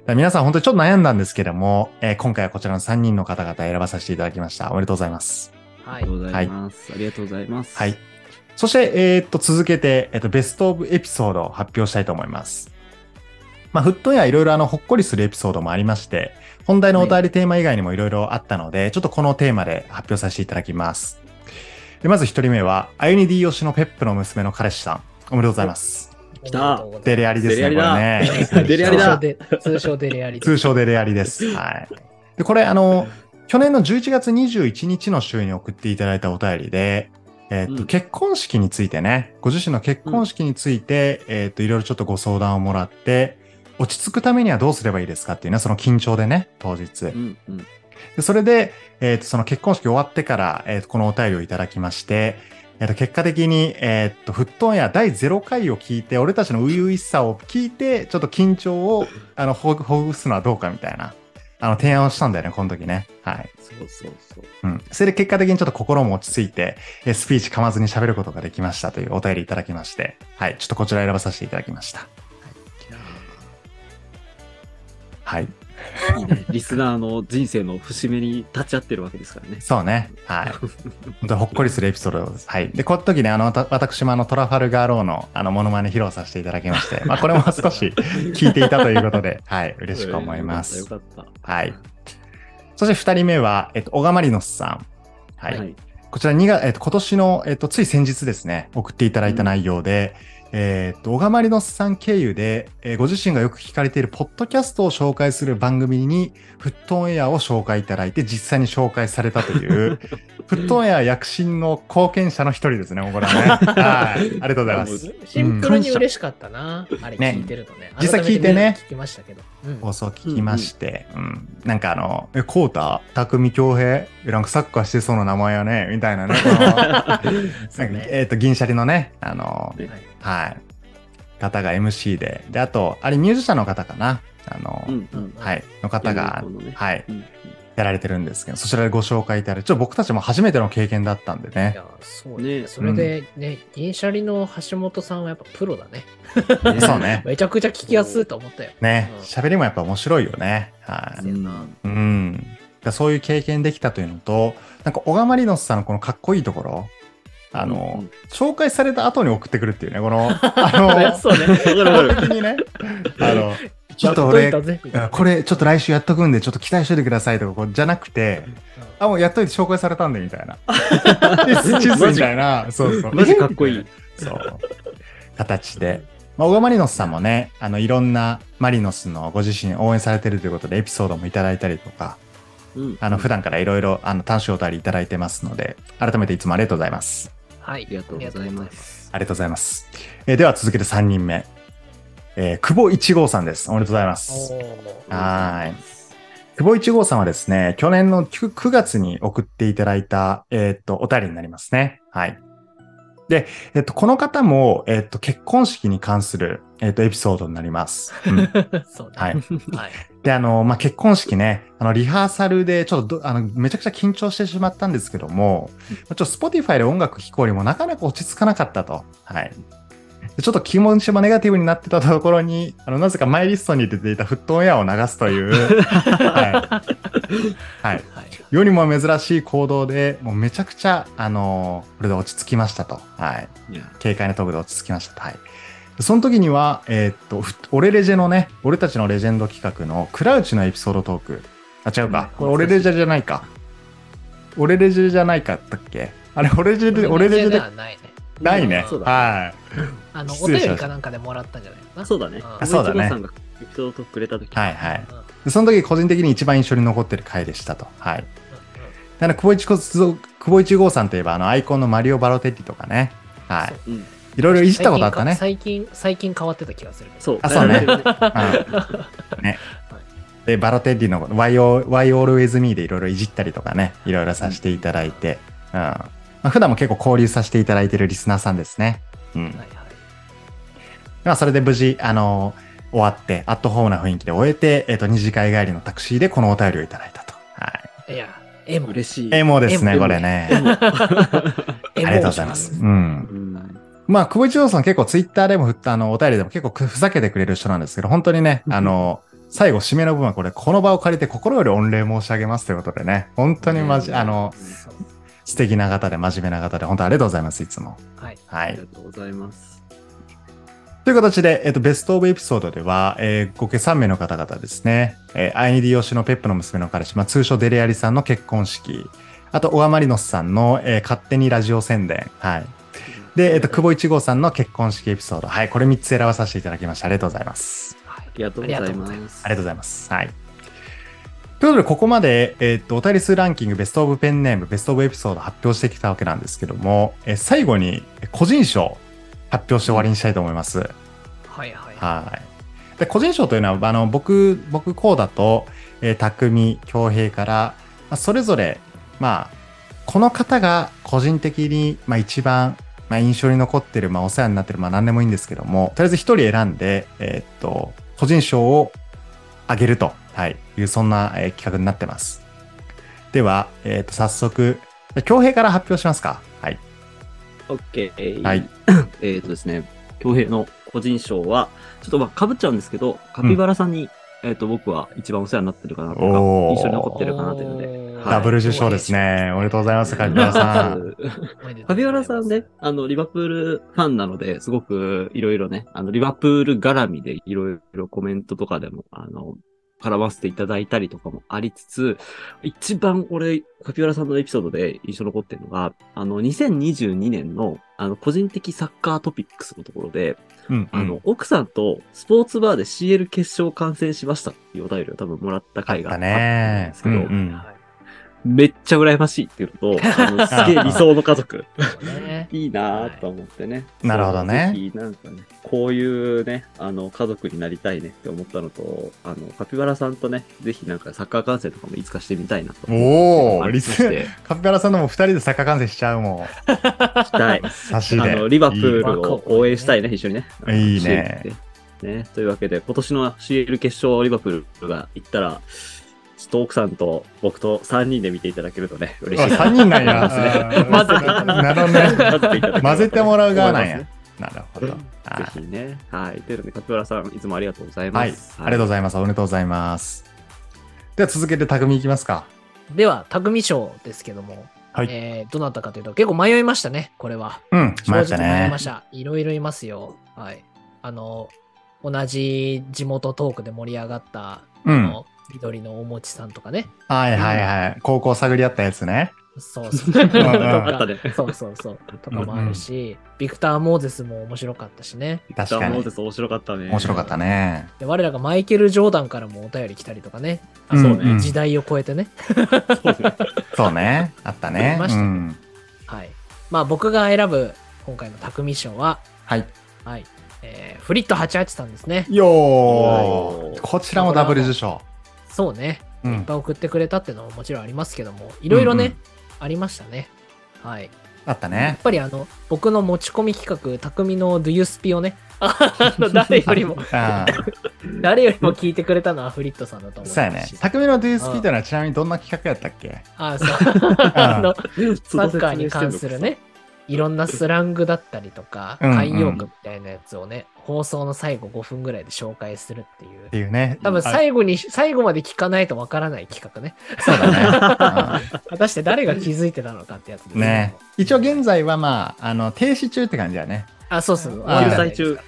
皆さん本当にちょっと悩んだんですけども、えー、今回はこちらのさんにんの方々選ばさせていただきました。おめでとうございます。はい、ありがとうございます。ありがとうございます。はい。そして、えー、っと、続けて、えー、っと、ベストオブエピソードを発表したいと思います。まあ、ふっとんやいろいろあのほっこりするエピソードもありまして、本題のお便りテーマ以外にもいろいろあったので、はい、ちょっとこのテーマで発表させていただきます。でまず一人目は、あゆに D 推しのペップの娘の彼氏さん、おめでとうございます。きた。デレアリですね、これね。デレアリだ。通称デレアリ。通称デレアリです。はい。で、これあの、去年のじゅういちがつにじゅういちにちの週に送っていただいたお便りで、えーっとうん、結婚式についてね、ご自身の結婚式について、うん、えーっといろいろちょっとご相談をもらって、落ち着くためにはどうすればいいですかっていうね、その緊張でね、当日。うんうん、でそれで、えーっとその結婚式終わってから、えーっとこのお便りをいただきまして、えーっと結果的に、えーっとフットオンエアだいゼロかいを聞いて、俺たちの初々しさを聞いて、ちょっと緊張をあのほぐ、ほぐすのはどうかみたいな。あの提案をしたんだよね、この時ね。はい。そうそうそう。うん。それで結果的にちょっと心も落ち着いて、スピーチ噛まずに喋ることができましたというお便りいただきまして、はい。ちょっとこちら選ばさせていただきました。はい。いいね。リスナーの人生の節目に立ち会ってるわけですからね。そうね。はい。本当ほっこりするエピソードです。はい。で、この時ね、あの、私もあの、トラファルガーローのあの、モノマネ披露させていただきまして、まあ、これも少し聞いていたということで、はい。嬉しく思います。よかった。よかった。はい。そしてふたりめは、えっと、小川マリノスさん。はい。はい、こちらにがつ、えっと、今年の、えっと、つい先日ですね、送っていただいた内容で、うんえー、っと小川マリノスさん経由で、えー、ご自身がよく聞かれているポッドキャストを紹介する番組にフットオンエアを紹介いただいて実際に紹介されたというフットオンエア躍進の貢献者の一人ですね、これはね。はい、ありがとうございます。シンプルに嬉しかったな、うん、あれ聞いてるとね。実際聞いてね。聞きましたけど。うん、放送聞きまして、うんうんうん、なんかあのえコータ、匠恭平、なんかサッカーしてそうな名前やねみたいなね。このなんかえっと銀シャリのねあの。はいはい、方が エムシー で、であとあれミュージシャンの方かな、あの、うんうんうん、はいの方が、ね、はい、うんうん、やられてるんですけど、そちらでご紹介いただいて、ちょっと僕たちも初めての経験だったんでね。いやそうね、うん、それでね、銀シャリの橋本さんはやっぱプロだね。ねそうね。めちゃくちゃ聞きやすいと思ったよ。ね、喋りもやっぱ面白いよね。はい。うん。うん、だそういう経験できたというのと、なんか小川マリノスさんのこのかっこいいところ。あの、うん、紹介された後に送ってくるっていうね、この、あの、そうね、的にね、あの、ちょっと俺、これちょっと来週やっとくんで、ちょっと期待しといてくださいとか、じゃなくて、あ、もうやっといて紹介されたんで、みたいな。チズみたいな、そうそう。マジかっこいい。そう。形で。まあ、小川マリノスさんもね、あの、いろんなマリノスのご自身応援されてるということで、エピソードもいただいたりとか、うん、あの、普段からいろいろ、あの、短所お便りいただいてますので、改めていつもありがとうございます。はい、ありがとうございます。ありがとうございます。えー、では続けてさんにんめ、えー、久保一号さんです。おめでとうございます。はい。久保一号さんはですね、去年の 9, くがつに送っていただいた、えー、っとお便りになりますね。はい。で、えー、っとこの方も、えー、っと結婚式に関する、えー、っとエピソードになります。うん、そうだ、はい。はい。で、あのまあ、結婚式ね、あのリハーサルでちょっとあのめちゃくちゃ緊張してしまったんですけども、ちょっと Spotify で音楽聴くよりもなかなか落ち着かなかったと、はい、でちょっと気持ちもネガティブになってたところに、あのなぜかマイリストに出ていたフットオンエアを流すという、はいはい、世にも珍しい行動で、もうめちゃくちゃあのこれで落ち着きましたと、はい、軽快なトークで落ち着きましたと。はい、その時には、えー、っと、俺レジェのね、俺たちのレジェンド企画のクラウチのエピソードトーク。あ、違うか。これ俺レジェじゃないか。俺レジェじゃないかったっけ？あれ、俺レジェで、俺レジェで。ないね。ないね。うん、はい。あの、お便りかなんかでもらったんじゃないかな。そうだね。あ、そうだね。お父さんがエピソードトークくれた時。はいはい。うん、その時、個人的に一番印象に残ってる回でしたと。はい。うんうん、だから、久保一号さんといえば、あの、アイコンのマリオ・バロテッティとかね。はい。いろいろいじったことあったね。最近、最近変わってた気がする。そう。あ、そうね。うん、ね、はい、で、バロテッリの Why Always Me でいろいろいじったりとかね、いろいろさせていただいて、うん、まあ、普段も結構交流させていただいてるリスナーさんですね。うん。はいはい、まあ、それで無事、あのー、終わって、アットホームな雰囲気で終えて、えっと、二次会帰りのタクシーでこのお便りをいただいたと。はい。いや、エモ。嬉しい。エモですね、これね。ありがとうございます。うん。うんまあ、久保一郎さん結構ツイッターでも、あの、お便りでも結構ふざけてくれる人なんですけど、本当にね、あの、最後、締めの部分はこれ、この場を借りて心より御礼申し上げますということでね、本当にまじ、あの、素敵な方で、真面目な方で、本当ありがとうございます、いつも。はい。はい。ありがとうございます。という形で、えっと、ベストオブエピソードでは、えー、合計さんめいの方々ですね、えー、アイニディオシのペップの娘の彼氏、まあ、通称デレアリさんの結婚式、あと、小川マリノスさんの、えー、勝手にラジオ宣伝、はい。で、えっと、久保一号さんの結婚式エピソード。はい、これみっつ選ばさせていただきました。ありがとうございます。はい、ありがとうございます。ありがとうございます。はい。ということで、ここまで、えー、っとお便り数ランキング、ベストオブペンネーム、ベストオブエピソード発表してきたわけなんですけども、えー、最後に個人賞発表して終わりにしたいと思います。はいはいはい。で個人賞というのは、あの僕僕こうだと、えー、匠恭平から、まあ、それぞれ、まあ、この方が個人的に、まあ、一番、まあ、印象に残ってる、まあ、お世話になってる、まあ、何でもいいんですけども、とりあえず一人選んで、えー、っと個人賞をあげると、はい、いうそんな、えー、企画になってます。では、えー、っと早速恭平から発表しますか。はい。 OK、はい、えー、っとですね、恭平の個人賞はちょっとまあ被っちゃうんですけど、カピバラさんに、うん、えー、っと僕は一番お世話になってるかなとか、印象に残ってるかなというので、はい、ダブル受賞ですね。おめでとうございます、カピバラさん。カピバラさんね、あの、リバプールファンなので、すごくいろいろね、あの、リバプール絡みでいろいろコメントとかでも、あの、絡ませていただいたりとかもありつつ、一番俺、カピバラさんのエピソードで印象残ってるのが、あの、にせんにじゅうにねんの、あの、個人的サッカートピックスのところで、うんうん、あの、奥さんとスポーツバーで シーエル 決勝観戦しましたっていうお便りを多分もらった回があったんですけど、めっちゃ羨ましいっていうのと、あのすげえ理想の家族いいなと思ってね、はい、なるほどね。ぜひなんかね、こういうね、あの家族になりたいねって思ったのと、あのカピバラさんとね、ぜひなんかサッカー観戦とかもいつかしてみたいなと思って。おー、リスカピバラさんのもふたりでサッカー観戦しちゃうもん。したい。差しであのリバプールを応援したいね、一緒にね。いいね、ね。というわけで今年の シーエル 決勝、リバプールが行ったらちょっと奥さんと僕とさんにんで見ていただけるとね、嬉しい。さんにんなんや。混ぜて、なるほどね。混ぜてもらう側なんや。なるほど。ぜひね。はい。というので、勝浦さん、いつもありがとうございます。はい。ありがとうございます。おめでとうございます。では、続けて、匠いきますか。では、匠賞ですけども、はい、えー、どなたかというと、結構迷いましたね、これは。うん、迷ったね。迷いました。いろいろいますよ。はい。あの、同じ地元トークで盛り上がった、うん。緑のおもちさんとかね。はいはいはい。うん、高校探り合ったやつね。そうそう。とかそうそうそう。とかもあるし、うん、ビクター・モーゼスも面白かったしね。確かに。ビクター・モーゼス面白かったね。面白かったね。で、我らがマイケル・ジョーダンからもお便り来たりとかね。あ、そうね、うんうん。時代を超えてね。そうね。あったね。ありましたね、うん。はい。まあ僕が選ぶ今回の匠賞は、はい。はい。えー、フリットはちじゅうはちさんですね。よー、はい。こちらもダブル受賞。そうね、いっぱい送ってくれたってのももちろんありますけども、いろいろね、うんうん、ありましたね。はい。あったね。やっぱりあの僕の持ち込み企画、匠のドゥユスピをね、誰よりも誰よりも聞いてくれたのはフリットさんだと思うし。そうやね。匠のドゥユスピというのはちなみにどんな企画やったっけ？ああ、そう。あのサッカーに関するね、いろんなスラングだったりとか、慣用句みたいなやつをね、放送の最後ごふんぐらいで紹介するっていう。っていうね。多分最後に、最後まで聞かないとわからない企画ね。そうだね。果たして誰が気づいてたのかってやつですね。ね。一応現在はまあ、あの、停止中って感じだね。あ、そうそう。救済中。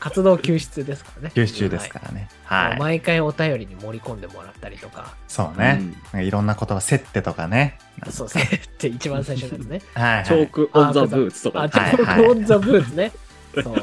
活動休止ですからね。休止中ですからね。はい。毎回お便りに盛り込んでもらったりとか。そうね。うん、いろんな言葉、セッテとかね。そう、セッテ一番最初のやつね。はい、はい。チョークオンザブーツとか、ね。あ、チョークオンザブーツね。そう。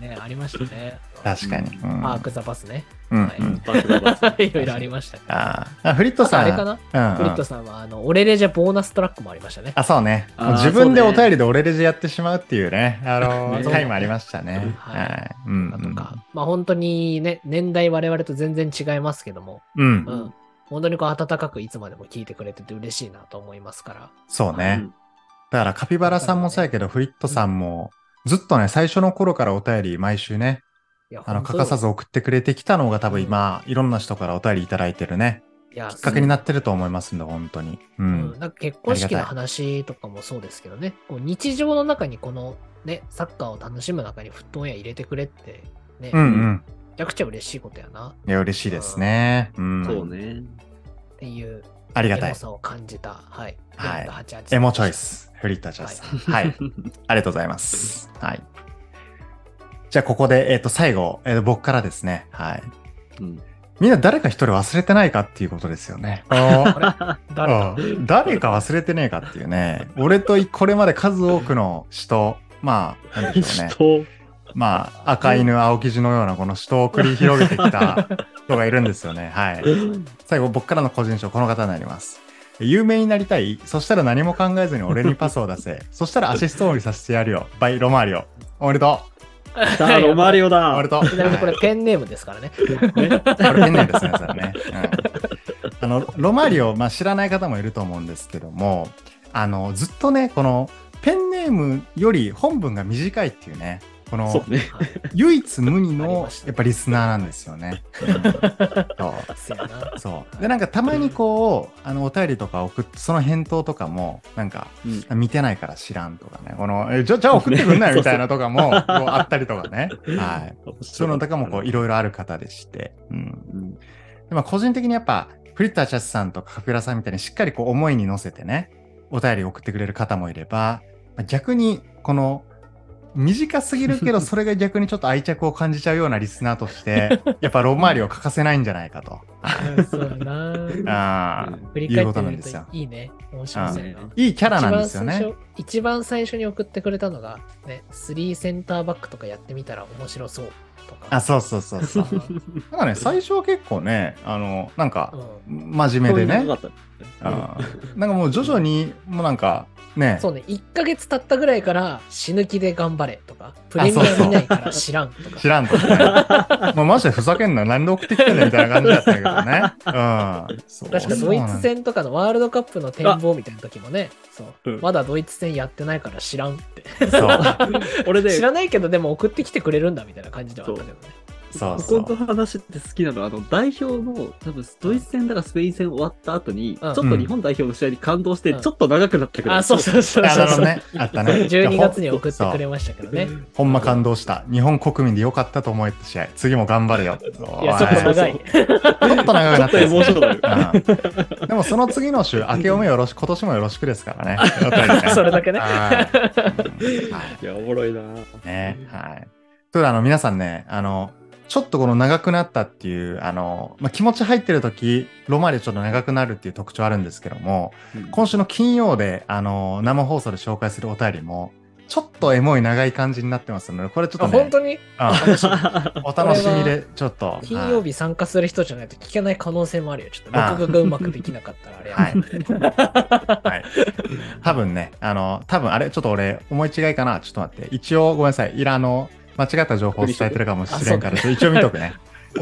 ね、ありましたね。確かに。うん、パークザバスね。うん、はい。パークザバス。いろいろありました、ね。ああ。フリットさん。あれかな、うんうん、フリットさんは、あの、オレレジャボーナストラックもありましたね。あ、そうね。自分でお便りでオレレジャやってしまうっていうね、あの、回もありましたね。はい。はい、うん。なんか、まあ本当にね、年代我々と全然違いますけども。うん。うん。本当にこう、温かくいつまでも聞いてくれてて嬉しいなと思いますから。そうね。うん、だから、カピバラさんもそうやけど、フリットさんも、ずっとね、最初の頃からお便り毎週ね、あの欠かさず送ってくれてきたのが多分今、うん、いろんな人からお便りいただいてるね、いやきっかけになってると思いますんで、本当に、うんうん、なんか結婚式の話とかもそうですけどね、こう日常の中にこの、ね、サッカーを楽しむ中にフットオンエア入れてくれってね、うんうん、めちゃくちゃ嬉しいことやな。いや嬉しいですね、うん、そうねっていうありがたいエモさを感じた、はい、はい、エモチョイスフリッターチョイス、はい、はい、ありがとうございます、はい、じゃあここで、えー、と最後、えー、と僕からですね、はい、うん、みんな誰か一人忘れてないかっていうことですよね。ああ誰か誰か忘れてねえかっていうね。俺とこれまで数多くの人、まあ何でしょうね、まあ、赤犬青生地のようなこの死闘を繰り広げてきた人がいるんですよね。はい。最後、僕からの個人賞、この方になります。有名になりたい？そしたら何も考えずに俺にパスを出せ。そしたらアシストをさせてやるよ。バイロマリオ。おめでとう。だロマリオだ。おめでとう。ちなみにこれペンネームですからね。ねこれペンネームですね。それね、うん、あのロマリオ、まあ、知らない方もいると思うんですけども、あのずっとねこのペンネームより本文が短いっていうね。この唯一無二のやっぱリスナーなんですよね。そう。そう。でなんかたまにこうあのお便りとか送ってその返答とかもなんか、うん、見てないから知らんとかね。このえじゃじゃあ送ってくんないみたいなとかもこうあったりとかね。はい。そういうのとかもこういろいろある方でして。うん。うん、でまあ個人的にやっぱフリッターチャスさんとかカピラさんみたいにしっかりこう思いに乗せてねお便り送ってくれる方もいれば、逆にこの短すぎるけどそれが逆にちょっと愛着を感じちゃうようなリスナーとしてやっぱロマーリオ欠かせないんじゃないかとそうなあ振り返ってみるといいね、面白いね、いいキャラなんですよね。一番最初に送ってくれたのがね、スリーセンターバックとかやってみたら面白そうとか、あそうそうそうそうなんかね最初は結構ねあのなんか真面目でね、うん、あなんかもう徐々にもうなんかね、そうね、いっかげつ経ったぐらいから死ぬ気で頑張れとかプレミア見ないから知らんとか、そうそう知らんとかねもうマジでふざけんな何で送ってきてんのみたいな感じだったけどね、うん、そう確かドイツ戦とかのワールドカップの展望みたいな時もね、そう、うん、まだドイツ戦やってないから知らんってそう俺で知らないけどでも送ってきてくれるんだみたいな感じではあったけどね。そうそう、ここの話って好きなのはあの代表の多分ドイツ戦だからスペイン戦終わった後に、うん、ちょっと日本代表の試合に感動してちょっと長くなったけど、うんうん、あそうそうそうそうそうそう、ね、あったねじゅうにがつに送ってくれましたけどねほんま感動した日本国民で良かったと思えた試合次も頑張れよいやちょっと長いちょっと長くなったです、ねうん、でもその次の週明けおめよろし今年もよろしくですからねそれだけね、はい、いやおもろいなね、はいというのあの皆さんねあのちょっとこの長くなったっていう、あの、まあ、気持ち入ってるとき、ロマリオちょっと長くなるっていう特徴あるんですけども、うん、今週の金曜で、あの、生放送で紹介するお便りも、ちょっとエモい長い感じになってますので、これちょっと、ね。本当にあお楽しみで、ちょっと。金曜日参加する人じゃないと聞けない可能性もあるよ。ちょっと僕がうまくできなかったらあれやはい。はい。多分ね、あの、多分あれ、ちょっと俺、思い違いかな。ちょっと待って。一応、ごめんなさい。いらあの、間違った情報を伝えてるかもしれんから、ね、一応見とくね。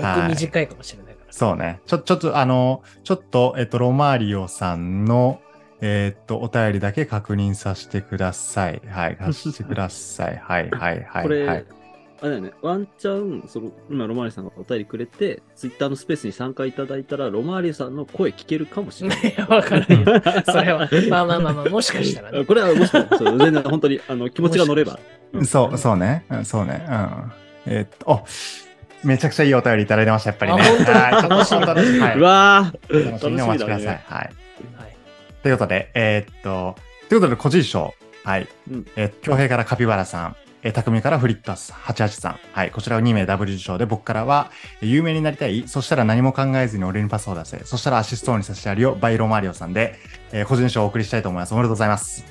はい、短いかもしれないから。そうね。ちょ、ちょっと、あの、ちょっと、えっと、ロマリオさんの、えー、っと、お便りだけ確認させてください。はい。させてください。はい、はい、はい。これ、はい、あれだよね。ワンチャン、その、今、ロマリオさんがお便りくれて、ツイッターのスペースに参加いただいたら、ロマリオさんの声聞けるかもしれない。いや、わからないよ。それは、まあまあまあまあ、もしかしたらね。これは、もしかしたら、そう全然、本当に、あの、気持ちが乗れば。そう、そうね。そうね。うん。えー、っと、おめちゃくちゃいいお便りいただいてました、やっぱりね。はい。楽しみだね。うわぁ。楽しみにお待ちください。ね、はい。ということで、えー、っと、ということで、個人賞。はい。うん、えー、恭平からカピバラさん、えー、匠からフリッターはちじゅうはちさん。はい。こちらをに名 W 受賞で、僕からは、有名になりたい。そしたら何も考えずに俺にパスを出せ。そしたらアシストにさせてやるよ。バイロマリオさんで、えー、個人賞をお送りしたいと思います。おめでとうございます。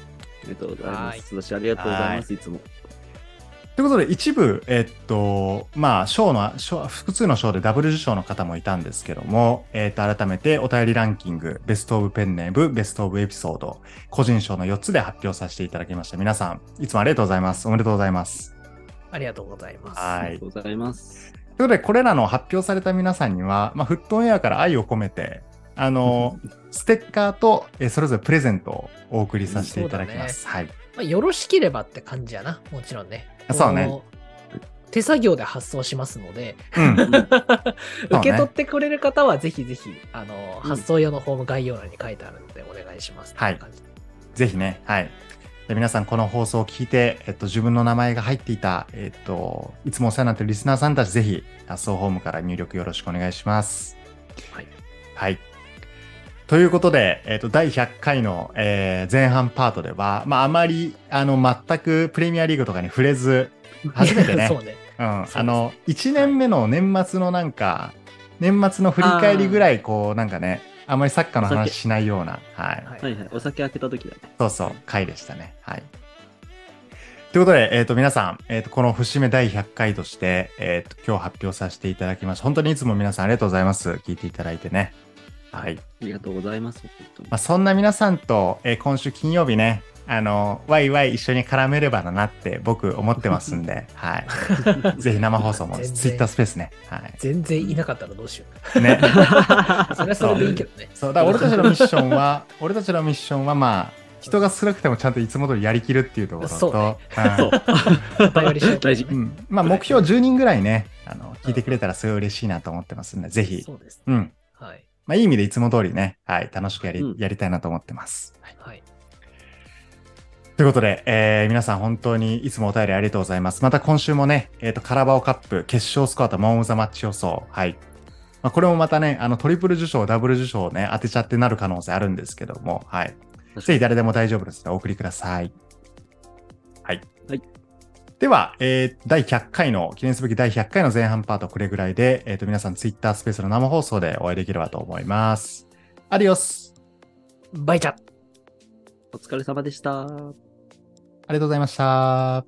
ありがとうございます。私ありがとうございます。いつも。ということで一部、えっと、まあ、賞の、複数の賞でダブル受賞の方もいたんですけども、えっと、改めてお便りランキング、ベストオブペンネーム、ベストオブエピソード、個人賞のよっつで発表させていただきました。皆さん、いつもありがとうございます。おめでとうございます。ありがとうございます。はい。ありがとうございます。ということで、これらの発表された皆さんには、まあ、フットオンエアから愛を込めて、あの、ステッカーと、えー、それぞれプレゼントをお送りさせていただきます。ね、はい。まあ、よろしければって感じやな、もちろんね。そうね。手作業で発送しますので、うん、受け取ってくれる方はぜひぜひ、あの、うん、発送用のフォーム概要欄に書いてあるのでお願いします。はい。ぜひね、はい。で皆さんこの放送を聞いて、えっと、自分の名前が入っていた、えっと、いつもお世話になっているリスナーさんたち、ぜひ発送フォームから入力よろしくお願いします。はい。はい。ということで、えっと、だいひゃっかいの、えー、前半パートでは、まあ、あまり、あの、全くプレミアリーグとかに触れず、初めてね、そうね、うん、あの、いちねんめの年末のなんか、年末の振り返りぐらい、こう、なんかね、あまりサッカーの話しないような、はい。はいはい、お酒開けた時だね。そうそう、回でしたね。はい。ということで、えー、と皆さん、えー、とこの節目だいひゃっかいとして、えー、と今日発表させていただきました。本当にいつも皆さんありがとうございます。聞いていただいてね。はい。ありがとうございます。まあ、そんな皆さんと、えー、今週金曜日ね、あのワイワイ一緒に絡めればなって僕思ってますんで、はい。ぜひ生放送もツイッタースペースね。はい。全然いなかったらどうしよう。ね。それはそれでいいけどね。そう。そうだから俺たちのミッションは、俺たちのミッションはまあ。人が少なくてもちゃんといつも通りやりきるっていうところと、そうね、うん、頼りしよう大事、うん、まあ目標じゅうにんぐらいね、あの聞いてくれたらすごい嬉しいなと思ってますんで、ぜひ、そうですね、うん、はい、まあいい意味でいつも通りね、はい、楽しくやり、うん、やりたいなと思ってます。はい。はい、ということで、えー、皆さん本当にいつもお便りありがとうございます。また今週もね、えっとカラバオカップ決勝スコアとモンオブザマッチ予想、はい。まあ、これもまたね、あのトリプル受賞、ダブル受賞をね当てちゃってなる可能性あるんですけども、はい。ぜひ誰でも大丈夫ですのでお送りください。はい。はい、では、えー、だいひゃっかいの、記念すべきだいひゃっかいの前半パートこれぐらいで、えーと、皆さんツイッタースペースの生放送でお会いできればと思います。アディオス。バイチャ。お疲れ様でした。ありがとうございました。